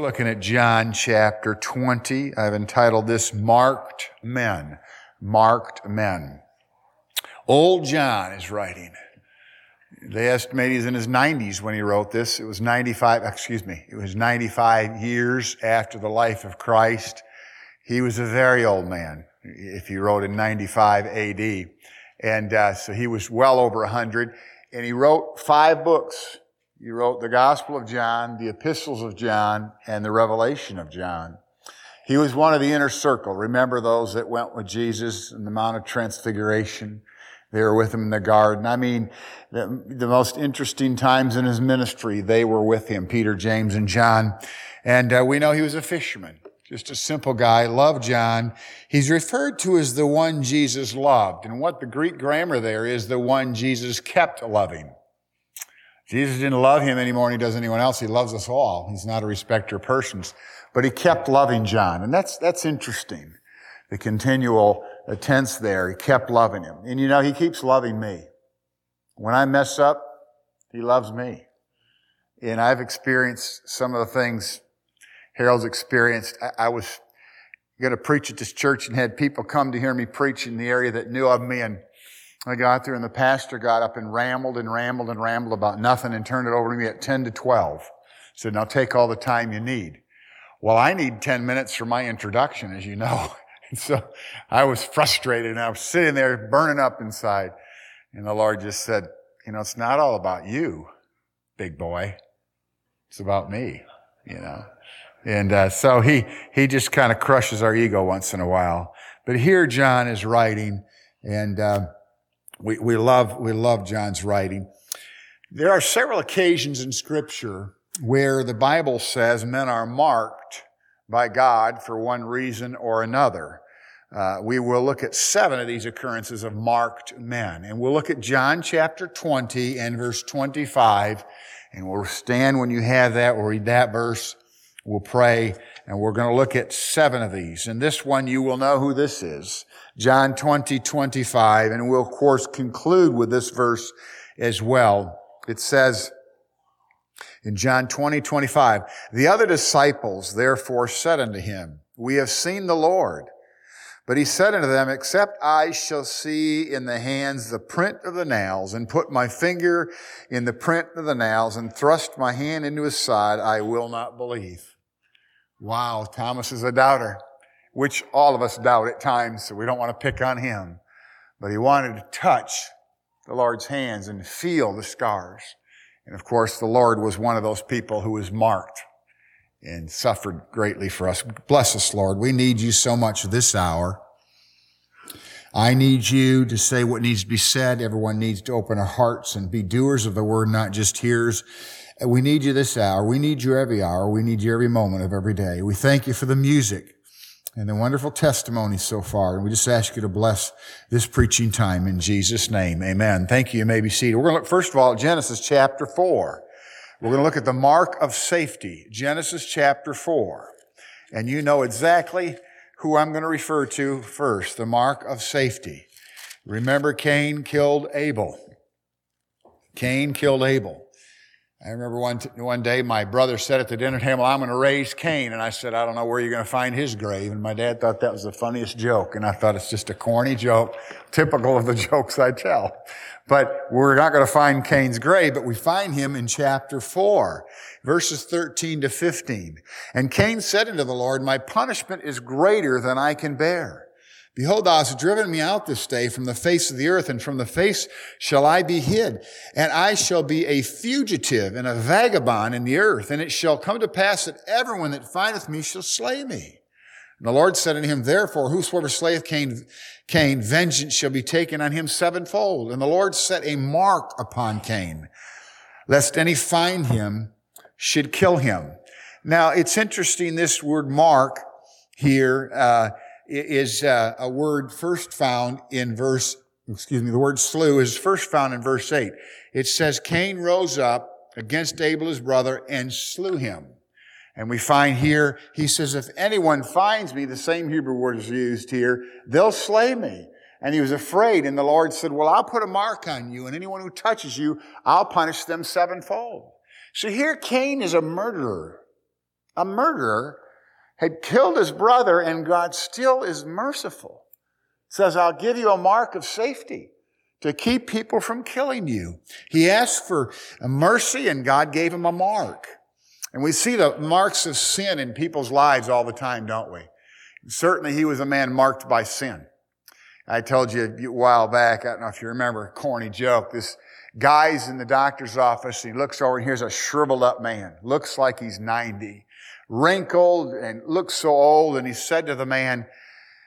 We're looking at John chapter 20. I've entitled this Marked Men. Marked Men. Old John is writing. They estimate he's in his 90s when he wrote this. It was 95 years after the life of Christ. He was a very old man if he wrote in 95 AD. And so he was well over 100. And he wrote 5 books. He wrote the Gospel of John, the Epistles of John, and the Revelation of John. He was one of the inner circle. Remember those that went with Jesus in the Mount of Transfiguration? They were with him in the garden. I mean, the most interesting times in his ministry, they were with him, Peter, James, and John. And we know he was a fisherman, just a simple guy, loved John. He's referred to as the one Jesus loved. And what the Greek grammar there is, the one Jesus kept loving. Jesus didn't love him any more than he does anyone else. He loves us all. He's not a respecter of persons. But he kept loving John. And that's interesting. The continual tense there. He kept loving him. And you know, he keeps loving me. When I mess up, he loves me. And I've experienced some of the things Harold's experienced. I was going to preach at this church and had people come to hear me preach in the area that knew of me, and I got there and the pastor got up and rambled about nothing and turned it over to me at 10 to 12. Said, now take all the time you need. Well, I need 10 minutes for my introduction, as you know. And so I was frustrated and I was sitting there burning up inside. And the Lord just said, you know, it's not all about you, big boy. It's about me, you know. And so he just kind of crushes our ego once in a while. But here John is writing, and We love John's writing. There are several occasions in Scripture where the Bible says men are marked by God for one reason or another. We will look at 7 of these occurrences of marked men. And we'll look at John chapter 20 and verse 25. And we'll stand when you have that. We'll read that verse. We'll pray. And we're going to look at 7 of these. And this one, you will know who this is. John 20:25, and we'll, of course, conclude with this verse as well. It says in John 20:25, the other disciples therefore said unto him, we have seen the Lord. But he said unto them, except I shall see in the hands the print of the nails, and put my finger in the print of the nails, and thrust my hand into his side, I will not believe. Wow, Thomas is a doubter, which all of us doubt at times, so we don't want to pick on him. But he wanted to touch the Lord's hands and feel the scars. And of course, the Lord was one of those people who was marked and suffered greatly for us. Bless us, Lord. We need you so much this hour. I need you to say what needs to be said. Everyone needs to open our hearts and be doers of the word, not just hearers. We need you this hour. We need you every hour. We need you every moment of every day. We thank you for the music and the wonderful testimony so far. And we just ask you to bless this preaching time in Jesus' name. Amen. Thank you. You may be seated. We're going to look, first of all, at Genesis chapter 4. We're going to look at the mark of safety, Genesis chapter 4. And you know exactly who I'm going to refer to first, the mark of safety. Remember, Cain killed Abel. Cain killed Abel. I remember one day my brother said at the dinner table, I'm going to raise Cain. And I said, I don't know where you're going to find his grave. And my dad thought that was the funniest joke. And I thought it's just a corny joke, typical of the jokes I tell. But we're not going to find Cain's grave, but we find him in chapter 4, verses 13 to 15. And Cain said unto the Lord, my punishment is greater than I can bear. Behold, thou hast driven me out this day from the face of the earth, and from the face shall I be hid. And I shall be a fugitive and a vagabond in the earth. And it shall come to pass that everyone that findeth me shall slay me. And the Lord said unto him, therefore, whosoever slayeth Cain, vengeance shall be taken on him 7-fold. And the Lord set a mark upon Cain, lest any find him should kill him. Now, it's interesting, this word mark here, is a word first found in the word slew is first found in verse 8. It says, Cain rose up against Abel his brother and slew him. And we find here, he says, if anyone finds me, the same Hebrew word is used here, they'll slay me. And he was afraid, and the Lord said, well, I'll put a mark on you, and anyone who touches you, I'll punish them 7-fold. So here Cain is a murderer. a murderer, had killed his brother, and God still is merciful. Says, I'll give you a mark of safety to keep people from killing you. He asked for mercy, and God gave him a mark. And we see the marks of sin in people's lives all the time, don't we? And certainly he was a man marked by sin. I told you a while back, I don't know if you remember, a corny joke. This guy's in the doctor's office, and he looks over, and here's a shriveled up man. Looks like he's 90. Wrinkled and looks so old. And he said to the man,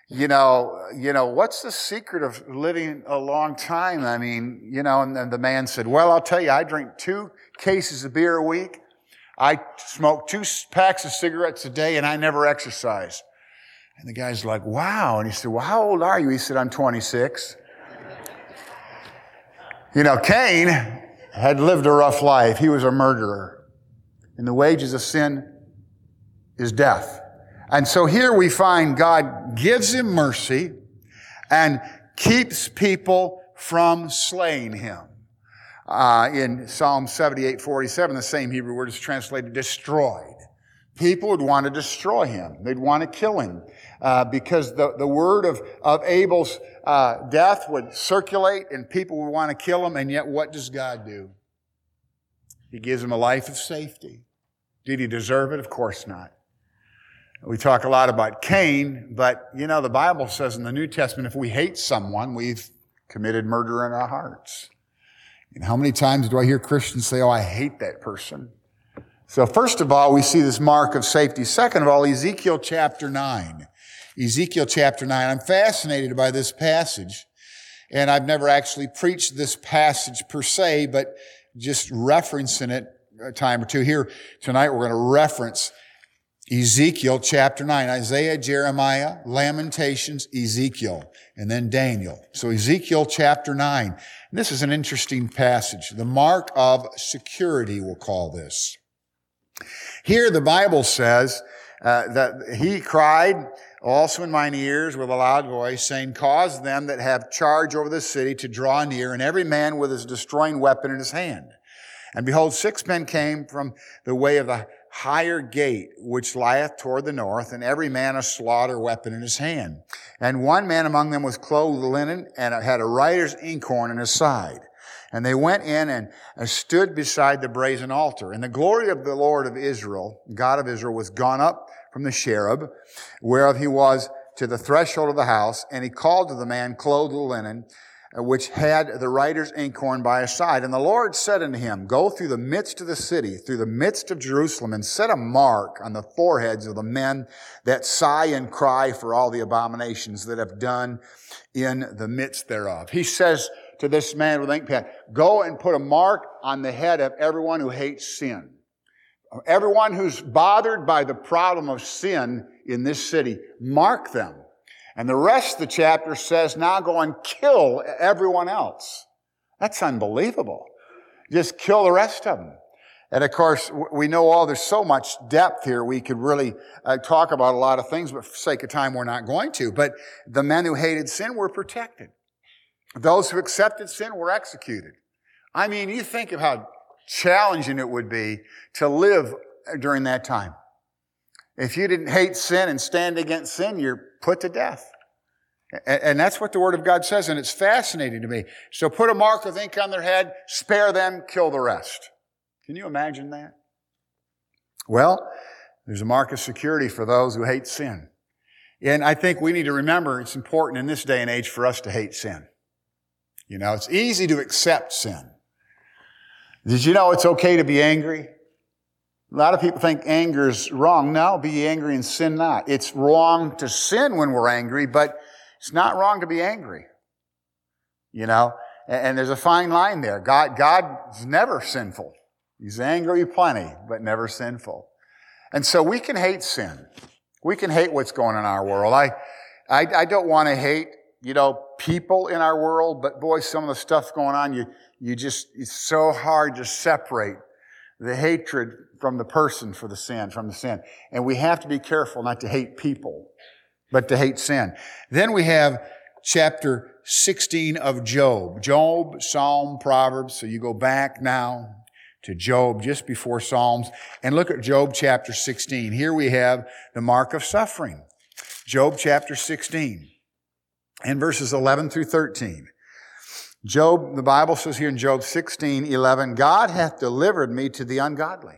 you know, what's the secret of living a long time? I mean, you know, and the man said, well, I'll tell you, I drink 2 cases of beer a week. I smoke 2 packs of cigarettes a day, and I never exercise. And the guy's like, wow. And he said, well, how old are you? He said, I'm 26. You know, Cain had lived a rough life. He was a murderer. And the wages of sin is death. And so here we find God gives him mercy and keeps people from slaying him. In Psalm 78:47, the same Hebrew word is translated destroyed. People would want to destroy him. They'd want to kill him because the word of Abel's death would circulate, and people would want to kill him. And yet what does God do? He gives him a life of safety. Did he deserve it? Of course not. We talk a lot about Cain, but you know, the Bible says in the New Testament, if we hate someone, we've committed murder in our hearts. And how many times do I hear Christians say, oh, I hate that person? So first of all, we see this mark of safety. Second of all, Ezekiel chapter 9. Ezekiel chapter 9. I'm fascinated by this passage. And I've never actually preached this passage per se, but just referencing it a time or two. Here tonight, we're going to reference Ezekiel chapter 9. Isaiah, Jeremiah, Lamentations, Ezekiel, and then Daniel. So Ezekiel chapter 9. And this is an interesting passage. The mark of security, we'll call this. Here the Bible says that he cried also in mine ears with a loud voice, saying, cause them that have charge over the city to draw near, and every man with his destroying weapon in his hand. And behold, 6 men came from the way of the higher gate, which lieth toward the north, and every man a slaughter weapon in his hand. And one man among them was clothed with linen, and had a writer's inkhorn in his side. And they went in and stood beside the brazen altar. And the glory of the Lord of Israel, God of Israel, was gone up from the cherub, whereof he was, to the threshold of the house. And he called to the man clothed with linen, which had the writer's inkhorn by his side. And the Lord said unto him, go through the midst of the city, through the midst of Jerusalem, and set a mark on the foreheads of the men that sigh and cry for all the abominations that have done in the midst thereof. He says to this man with inkpen, go and put a mark on the head of everyone who hates sin. Everyone who's bothered by the problem of sin in this city, mark them. And the rest of the chapter says, now go and kill everyone else. That's unbelievable. Just kill the rest of them. And of course, we know all, there's so much depth here. We could really talk about a lot of things, but for the sake of time, we're not going to. But the men who hated sin were protected. Those who accepted sin were executed. I mean, you think of how challenging it would be to live during that time. If you didn't hate sin and stand against sin, you're put to death. And that's what the Word of God says, and it's fascinating to me. So put a mark of ink on their head, spare them, kill the rest. Can you imagine that? Well, there's a mark of security for those who hate sin. And I think we need to remember it's important in this day and age for us to hate sin. You know, it's easy to accept sin. Did you know it's okay to be angry? A lot of people think anger is wrong. No, be angry and sin not. It's wrong to sin when we're angry, but it's not wrong to be angry. You know, and there's a fine line there. God's never sinful. He's angry plenty, but never sinful. And so we can hate sin. We can hate what's going on in our world. I don't want to hate, you know, people in our world, but boy, some of the stuff going on, you just, it's so hard to separate the hatred from the person for the sin, from the sin. And we have to be careful not to hate people, but to hate sin. Then we have chapter 16 of Job. Job, Psalm, Proverbs. So you go back now to Job just before Psalms. And look at Job chapter 16. Here we have the mark of suffering. Job chapter 16 and verses 11 through 13. Job, the Bible says here in Job 16:11, God hath delivered me to the ungodly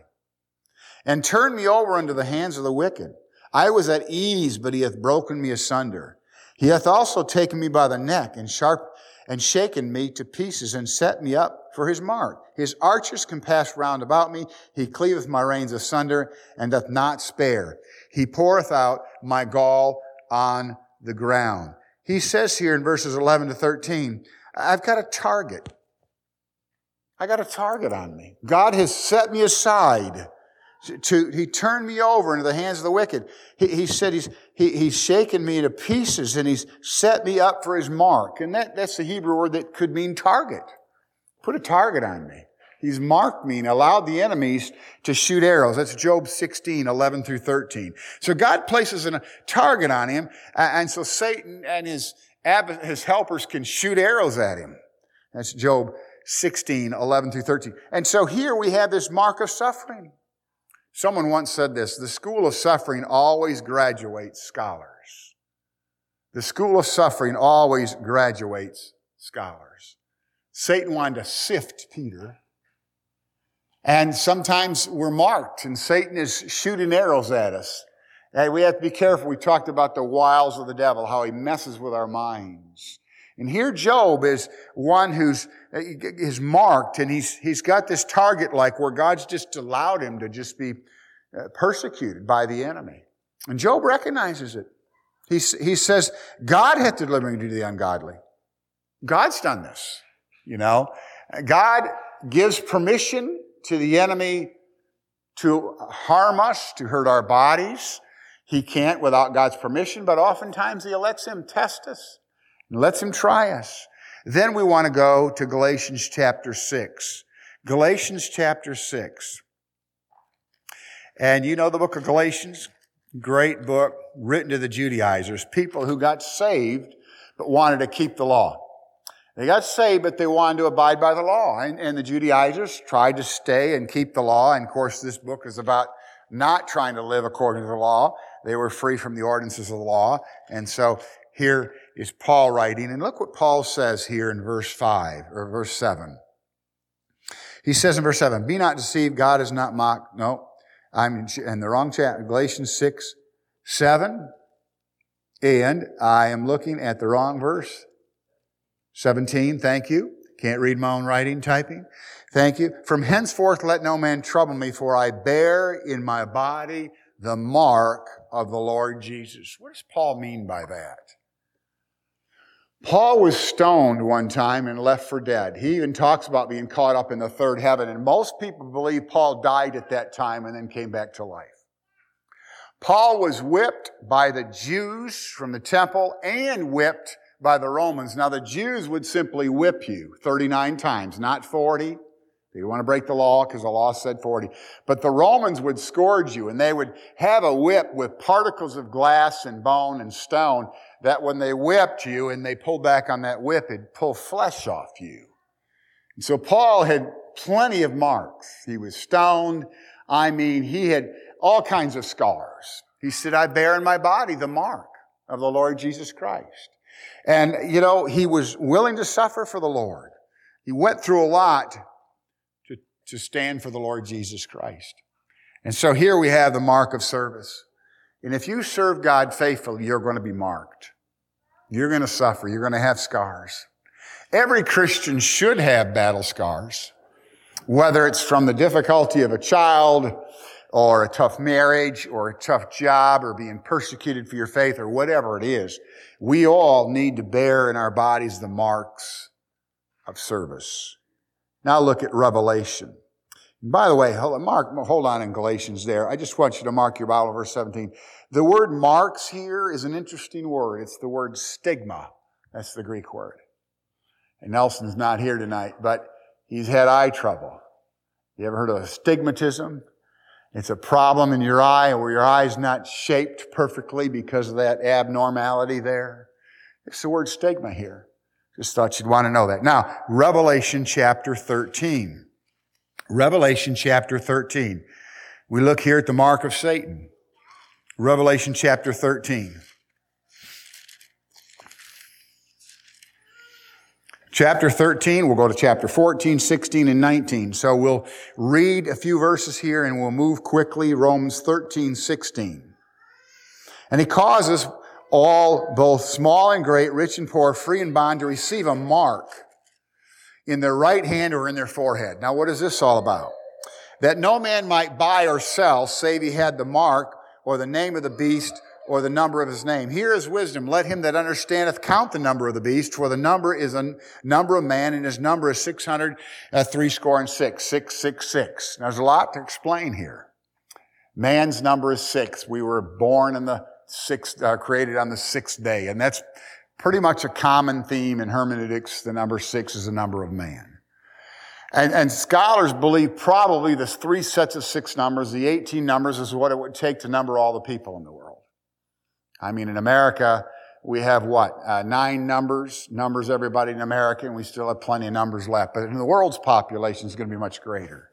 and turned me over unto the hands of the wicked. I was at ease, but he hath broken me asunder. He hath also taken me by the neck and shaken me to pieces and set me up for his mark. His archers compass round about me. He cleaveth my reins asunder and doth not spare. He poureth out my gall on the ground. He says here in verses 11 to 13, I've got a target. I got a target on me. God has set me aside. He turned me over into the hands of the wicked. He said he's shaken me to pieces and he's set me up for his mark. And that's the Hebrew word that could mean target. Put a target on me. He's marked me and allowed the enemies to shoot arrows. That's Job 16:11 through 13. So God places a target on him, and so Satan and his helpers can shoot arrows at him. That's Job 16:11 through 13. And so here we have this mark of suffering. Someone once said this, the school of suffering always graduates scholars. The school of suffering always graduates scholars. Satan wanted to sift Peter. And sometimes we're marked and Satan is shooting arrows at us. Hey, we have to be careful. We talked about the wiles of the devil, how he messes with our minds. And here Job is one who's is marked, and he's got this target like where God's just allowed him to just be persecuted by the enemy. And Job recognizes it. He says, God hath delivered me to the ungodly. God's done this, you know. God gives permission to the enemy to harm us, to hurt our bodies. He can't without God's permission, but oftentimes he lets him test us. Let's him try us. Then we want to go to Galatians chapter 6. Galatians chapter 6. And you know the book of Galatians? Great book written to the Judaizers, people who got saved but wanted to keep the law. They got saved, but they wanted to abide by the law. And the Judaizers tried to stay and keep the law. And of course, this book is about not trying to live according to the law. They were free from the ordinances of the law. And so here is Paul writing, and look what Paul says here in verse 5, or verse 7. He says in verse 7, be not deceived, God is not mocked. No, I'm in the wrong chapter, Galatians 6, 7, and I am looking at the wrong verse. 17, thank you. Can't read my own writing, typing. Thank you. From henceforth let no man trouble me, for I bear in my body the mark of the Lord Jesus. What does Paul mean by that? Paul was stoned one time and left for dead. He even talks about being caught up in the third heaven, and most people believe Paul died at that time and then came back to life. Paul was whipped by the Jews from the temple and whipped by the Romans. Now the Jews would simply whip you 39 times, not 40. They want to break the law because the law said 40. But the Romans would scourge you, and they would have a whip with particles of glass and bone and stone, that when they whipped you and they pulled back on that whip, it'd pull flesh off you. And so Paul had plenty of marks. He was stoned. I mean, he had all kinds of scars. He said, I bear in my body the mark of the Lord Jesus Christ. And, you know, he was willing to suffer for the Lord. He went through a lot to stand for the Lord Jesus Christ. And so here we have the mark of service. And if you serve God faithfully, you're going to be marked. You're going to suffer. You're going to have scars. Every Christian should have battle scars, whether it's from the difficulty of a child or a tough marriage or a tough job or being persecuted for your faith or whatever it is. We all need to bear in our bodies the marks of service. Now look at Revelation. By the way, hold on in Galatians there. I just want you to mark your Bible, verse 17. The word marks here is an interesting word. It's the word stigma. That's the Greek word. And Nelson's not here tonight, but he's had eye trouble. You ever heard of astigmatism? It's a problem in your eye where your eye's not shaped perfectly because of that abnormality there. It's the word stigma here. Just thought you'd want to know that. Now, Revelation chapter 13. Revelation chapter 13. We look here at the mark of Satan. Revelation chapter 13. Chapter 13, we'll go to chapter 14, 16, and 19. So we'll read a few verses here and we'll move quickly. Romans 13, 16. And he causes all, both small and great, rich and poor, free and bond, to receive a mark in their right hand or in their forehead. Now, what is this all about? That no man might buy or sell, save he had the mark, or the name of the beast, or the number of his name. Here is wisdom. Let him that understandeth count the number of the beast, for the number is a number of man, and his number is 666. 666. Now, there's a lot to explain here. Man's number is 6. We were born in the created on the 6th day, and that's pretty much a common theme in hermeneutics. The number 6 is the number of man. And scholars believe probably there's 3 sets of 6 numbers. The 18 numbers is what it would take to number all the people in the world. I mean, in America, we have what? 9 numbers everybody in America, and we still have plenty of numbers left. But in the world's population is going to be much greater.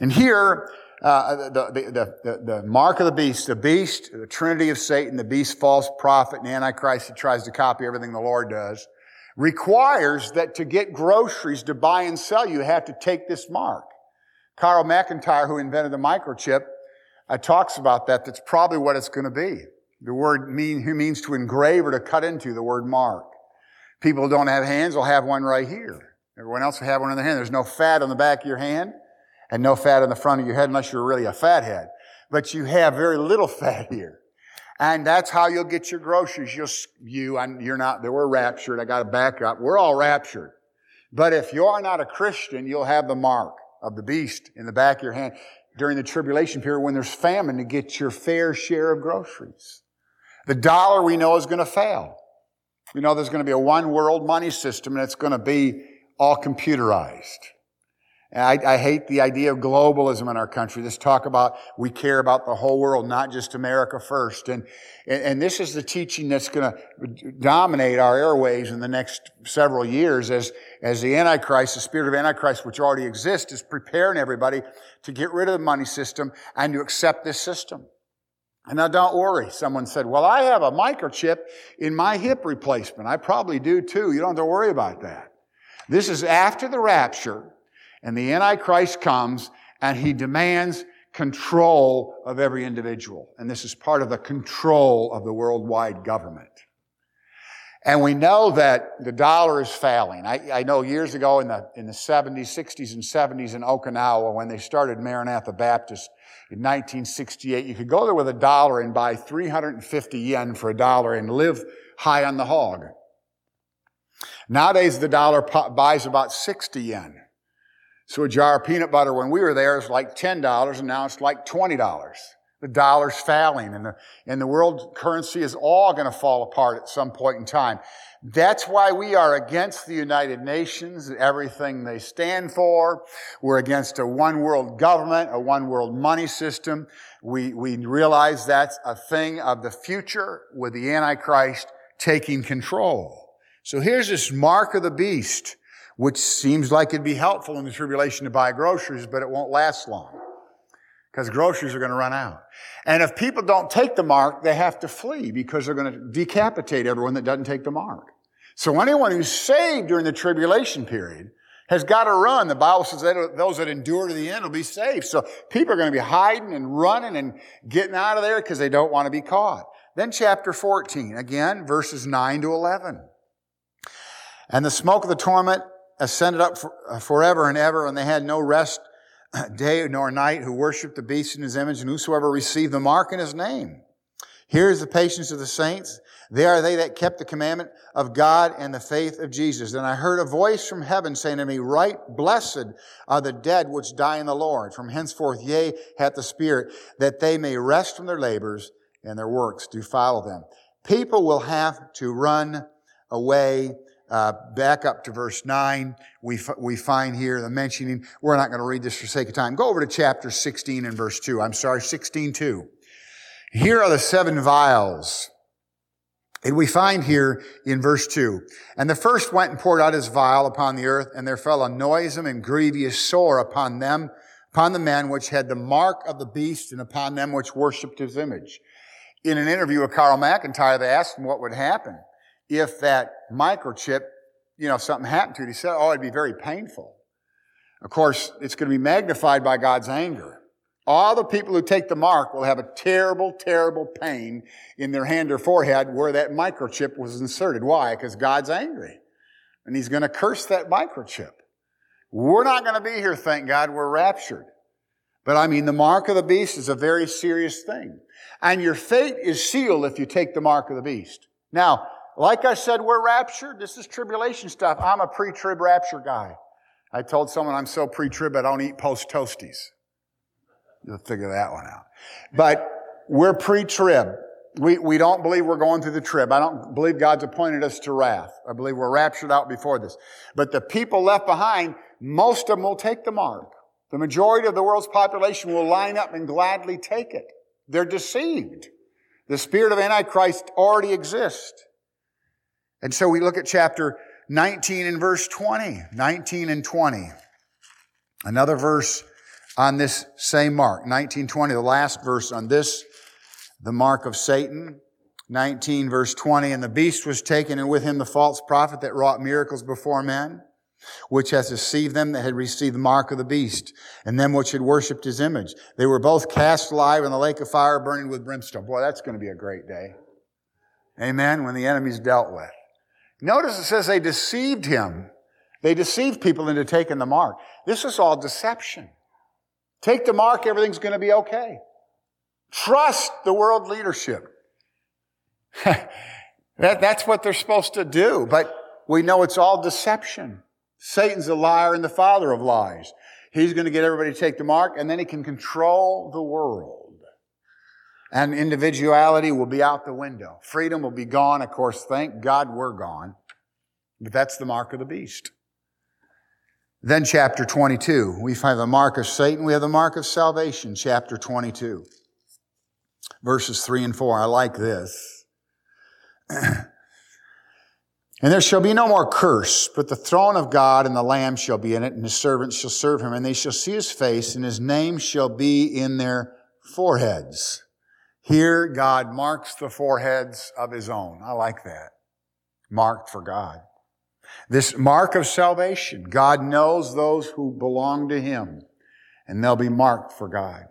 And here, the mark of the beast, the trinity of Satan, the beast, false prophet, and Antichrist that tries to copy everything the Lord does, requires that to get groceries to buy and sell, you have to take this mark. Carl McIntyre, who invented the microchip, talks about that. That's probably what it's going to be. The word means to engrave or to cut into, the word mark. People who don't have hands will have one right here. Everyone else will have one in their hand. There's no fat on the back of your hand and no fat on the front of your head unless you're really a fathead. But you have very little fat here. And that's how you'll get your groceries. You're not, we're raptured. I got to back up. We're all raptured. But if you're not a Christian, you'll have the mark of the beast in the back of your hand during the tribulation period when there's famine, to get your fair share of groceries. The dollar we know is going to fail. We know there's going to be a one world money system, and it's going to be all computerized. I hate the idea of globalism in our country. This talk about we care about the whole world, not just America first. And this is the teaching that's going to dominate our airwaves in the next several years as the Antichrist, the spirit of Antichrist, which already exists, is preparing everybody to get rid of the money system and to accept this system. And now don't worry. Someone said, well, I have a microchip in my hip replacement. I probably do too. You don't have to worry about that. This is after the rapture. And the Antichrist comes and he demands control of every individual. And this is part of the control of the worldwide government. And we know that the dollar is failing. I know years ago in the 60s and 70s in Okinawa, when they started Maranatha Baptist in 1968, you could go there with $1 and buy 350 yen for $1 and live high on the hog. Nowadays, the dollar buys about 60 yen. So a jar of peanut butter when we were there is like $10, and now it's like $20. The dollar's failing, and the world currency is all going to fall apart at some point in time. That's why we are against the United Nations, everything they stand for. We're against a one-world government, a one-world money system. We realize that's a thing of the future with the Antichrist taking control. So here's this mark of the beast, which seems like it'd be helpful in the tribulation to buy groceries, but it won't last long because groceries are going to run out. And if people don't take the mark, they have to flee because they're going to decapitate everyone that doesn't take the mark. So anyone who's saved during the tribulation period has got to run. The Bible says that those that endure to the end will be saved. So people are going to be hiding and running and getting out of there because they don't want to be caught. Then chapter 14, again, verses 9 to 11. And the smoke of the torment ascended up forever and ever, and they had no rest day nor night, who worshiped the beast in his image, and whosoever received the mark in his name. Here is the patience of the saints. They are they that kept the commandment of God and the faith of Jesus. Then I heard a voice from heaven saying to me, Right blessed are the dead which die in the Lord. From henceforth, yea, hath the Spirit, that they may rest from their labors, and their works do follow them. People will have to run away. Back up to verse 9, we find here the mentioning. We're not going to read this for sake of time. Go over to chapter 16 and verse 2. 16:2. Here are the 7 vials And we find here in verse 2, "And the first went and poured out his vial upon the earth, and there fell a noisome and grievous sore upon them, upon the men which had the mark of the beast, and upon them which worshipped his image." In an interview with Carl McIntyre, they asked him what would happen if that microchip, something happened to it. He said, "Oh, it'd be very painful." Of course, it's going to be magnified by God's anger. All the people who take the mark will have a terrible, terrible pain in their hand or forehead where that microchip was inserted. Why? Because God's angry. And He's going to curse that microchip. We're not going to be here, thank God, we're raptured. But I mean, the mark of the beast is a very serious thing. And your fate is sealed if you take the mark of the beast. Now, like I said, we're raptured. This is tribulation stuff. I'm a pre-trib rapture guy. I told someone I'm so pre-trib I don't eat post-toasties. You'll figure that one out. But we're pre-trib. We don't believe we're going through the trib. I don't believe God's appointed us to wrath. I believe we're raptured out before this. But the people left behind, most of them will take the mark. The majority of the world's population will line up and gladly take it. They're deceived. The spirit of Antichrist already exists. And so we look at chapter 19 and verse 20. 19 and 20. Another verse on this same mark, 19:20, the last verse on this, the mark of Satan, 19 verse 20, "And the beast was taken, and with him the false prophet that wrought miracles before men, which has deceived them that had received the mark of the beast, and them which had worshipped his image. They were both cast alive in the lake of fire, burning with brimstone." Boy, that's going to be a great day. Amen, when the enemy's dealt with. Notice it says they deceived him. They deceived people into taking the mark. This is all deception. Take the mark, everything's going to be okay. Trust the world leadership. That's what they're supposed to do, but we know it's all deception. Satan's a liar and the father of lies. He's going to get everybody to take the mark, and then he can control the world. And individuality will be out the window. Freedom will be gone, of course. Thank God we're gone. But that's the mark of the beast. Then chapter 22, we find the mark of Satan, we have the mark of salvation, chapter 22, verses 3 and 4. I like this. "And there shall be no more curse, but the throne of God and the Lamb shall be in it, and his servants shall serve him, and they shall see his face, and his name shall be in their foreheads." Here God marks the foreheads of his own. I like that. Marked for God. This mark of salvation, God knows those who belong to Him, and they'll be marked for God.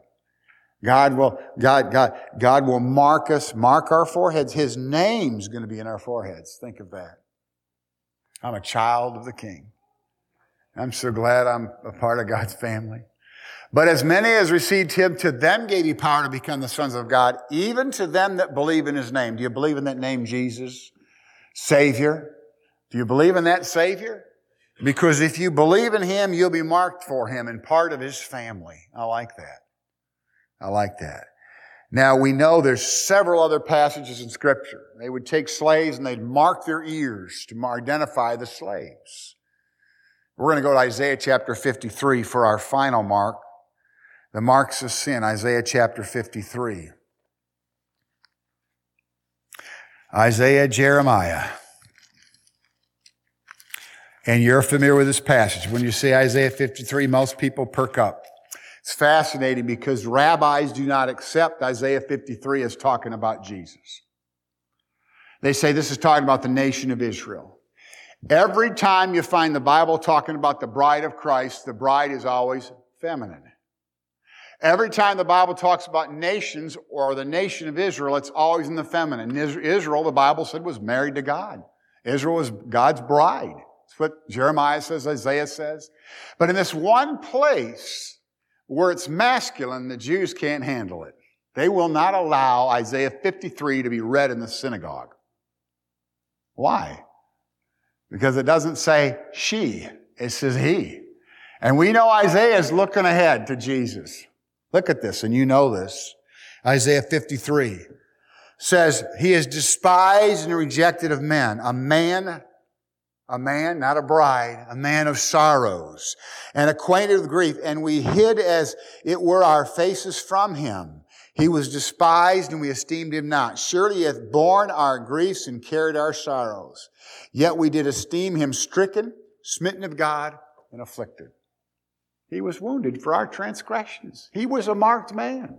God will mark us, mark our foreheads. His name's going to be in our foreheads. Think of that. I'm a child of the King. I'm so glad I'm a part of God's family. "But as many as received Him, to them gave He power to become the sons of God, even to them that believe in His name." Do you believe in that name, Jesus? Savior? Do you believe in that Savior? Because if you believe in Him, you'll be marked for Him and part of His family. I like that. I like that. Now, we know there's several other passages in Scripture. They would take slaves and they'd mark their ears to identify the slaves. We're going to go to Isaiah chapter 53 for our final mark, the marks of sin, Isaiah chapter 53. Isaiah, Jeremiah. And you're familiar with this passage. When you see Isaiah 53, most people perk up. It's fascinating because rabbis do not accept Isaiah 53 as talking about Jesus. They say this is talking about the nation of Israel. Every time you find the Bible talking about the bride of Christ, the bride is always feminine. Every time the Bible talks about nations or the nation of Israel, it's always in the feminine. Israel, the Bible said, was married to God. Israel was God's bride. That's what Jeremiah says, Isaiah says. But in this one place where it's masculine, the Jews can't handle it. They will not allow Isaiah 53 to be read in the synagogue. Why? Because it doesn't say she, it says he. And we know Isaiah is looking ahead to Jesus. Look at this, and you know this. Isaiah 53 says, "He is despised and rejected of men, a man, not a bride, a man of sorrows, and acquainted with grief, and we hid as it were our faces from him. He was despised, and we esteemed him not. Surely he hath borne our griefs and carried our sorrows. Yet we did esteem him stricken, smitten of God, and afflicted. He was wounded for our transgressions. He was a marked man.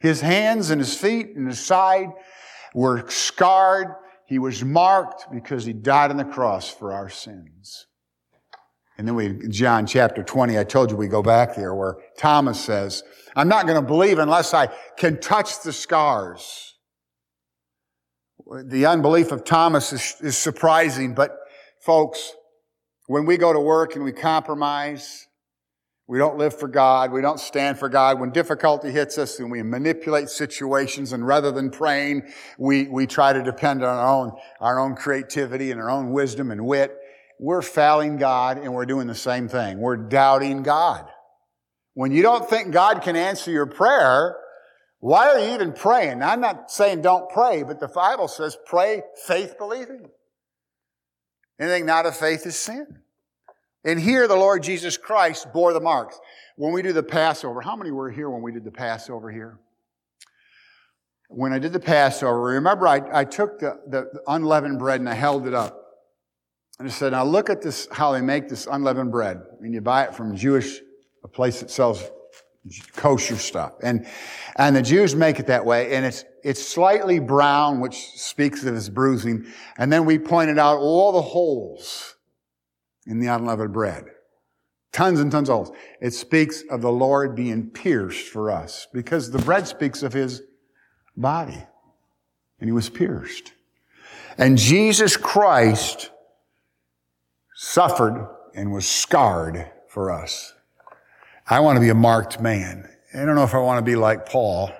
His hands and his feet and his side were scarred. He was marked because he died on the cross for our sins. And then John chapter 20, I told you we go back there where Thomas says, I'm not going to believe unless I can touch the scars. The unbelief of Thomas is surprising, but folks, when we go to work and we compromise, we don't live for God. We don't stand for God. When difficulty hits us and we manipulate situations, and rather than praying, we try to depend on our own creativity and our own wisdom and wit. We're failing God, and we're doing the same thing. We're doubting God. When you don't think God can answer your prayer, why are you even praying? Now, I'm not saying don't pray, but the Bible says pray faith believing. Anything not of faith is sin. And here the Lord Jesus Christ bore the marks. When we do the Passover, how many were here when we did the Passover here? When I did the Passover, remember I took the unleavened bread and I held it up. And I said, now look at this, how they make this unleavened bread. And you buy it from a place that sells kosher stuff. And the Jews make it that way, and it's slightly brown, which speaks of his bruising. And then we pointed out all the holes in the unleavened bread. Tons and tons of holes. It speaks of the Lord being pierced for us, because the bread speaks of his body. And he was pierced. And Jesus Christ suffered and was scarred for us. I want to be a marked man. I don't know if I want to be like Paul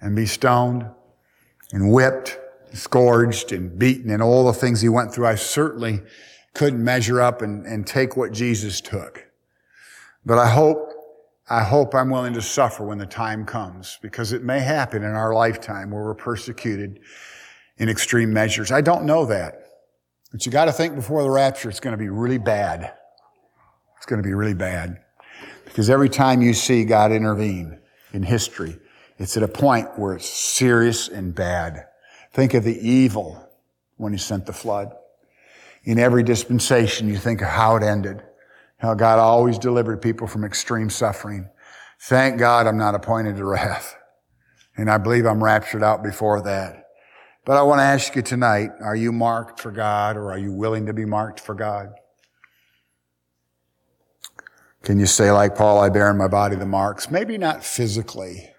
and be stoned and whipped, scourged and beaten and all the things he went through. I certainly couldn't measure up and take what Jesus took. But I hope I'm willing to suffer when the time comes, because it may happen in our lifetime where we're persecuted in extreme measures. I don't know that. But you got to think before the rapture, it's going to be really bad. It's going to be really bad. Because every time you see God intervene in history, it's at a point where it's serious and bad. Think of the evil when he sent the flood. In every dispensation, you think of how it ended, how God always delivered people from extreme suffering. Thank God I'm not appointed to wrath. And I believe I'm raptured out before that. But I want to ask you tonight, are you marked for God, or are you willing to be marked for God? Can you say, like Paul, I bear in my body the marks? Maybe not physically.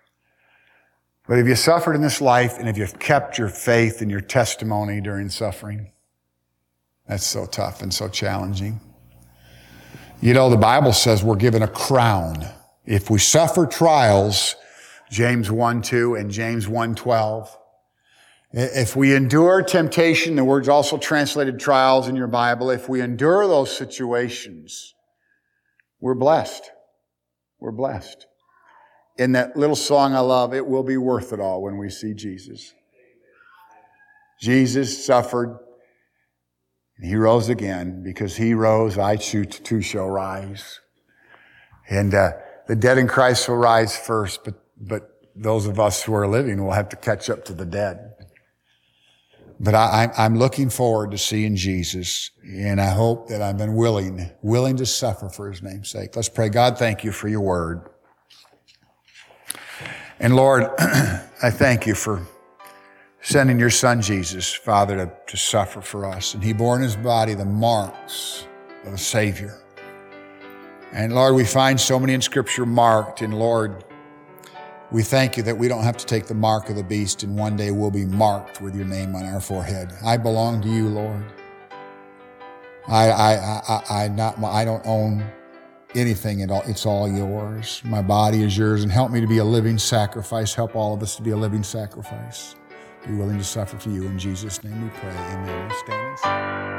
But have you suffered in this life, and have you kept your faith and your testimony during suffering? That's so tough and so challenging. You know, the Bible says we're given a crown. If we suffer trials, James 1:2 and James 1:12. If we endure temptation, the word's also translated trials in your Bible. If we endure those situations, we're blessed. We're blessed. In that little song I love, it will be worth it all when we see Jesus. Jesus suffered. And he rose again. Because he rose, I too shall rise. And the dead in Christ will rise first, but those of us who are living will have to catch up to the dead. But I'm looking forward to seeing Jesus, and I hope that I've been willing to suffer for his name's sake. Let's pray. God, thank you for your word. And Lord, I thank you for sending your son, Jesus, Father, to suffer for us. And he bore in his body the marks of a Savior. And Lord, we find so many in Scripture marked. And Lord, we thank you that we don't have to take the mark of the beast, and one day we'll be marked with your name on our forehead. I belong to you, Lord. I don't own anything at all. It's all yours. My body is yours. And help me to be a living sacrifice. Help all of us to be a living sacrifice. Be willing to suffer for you. In Jesus' name we pray. Amen.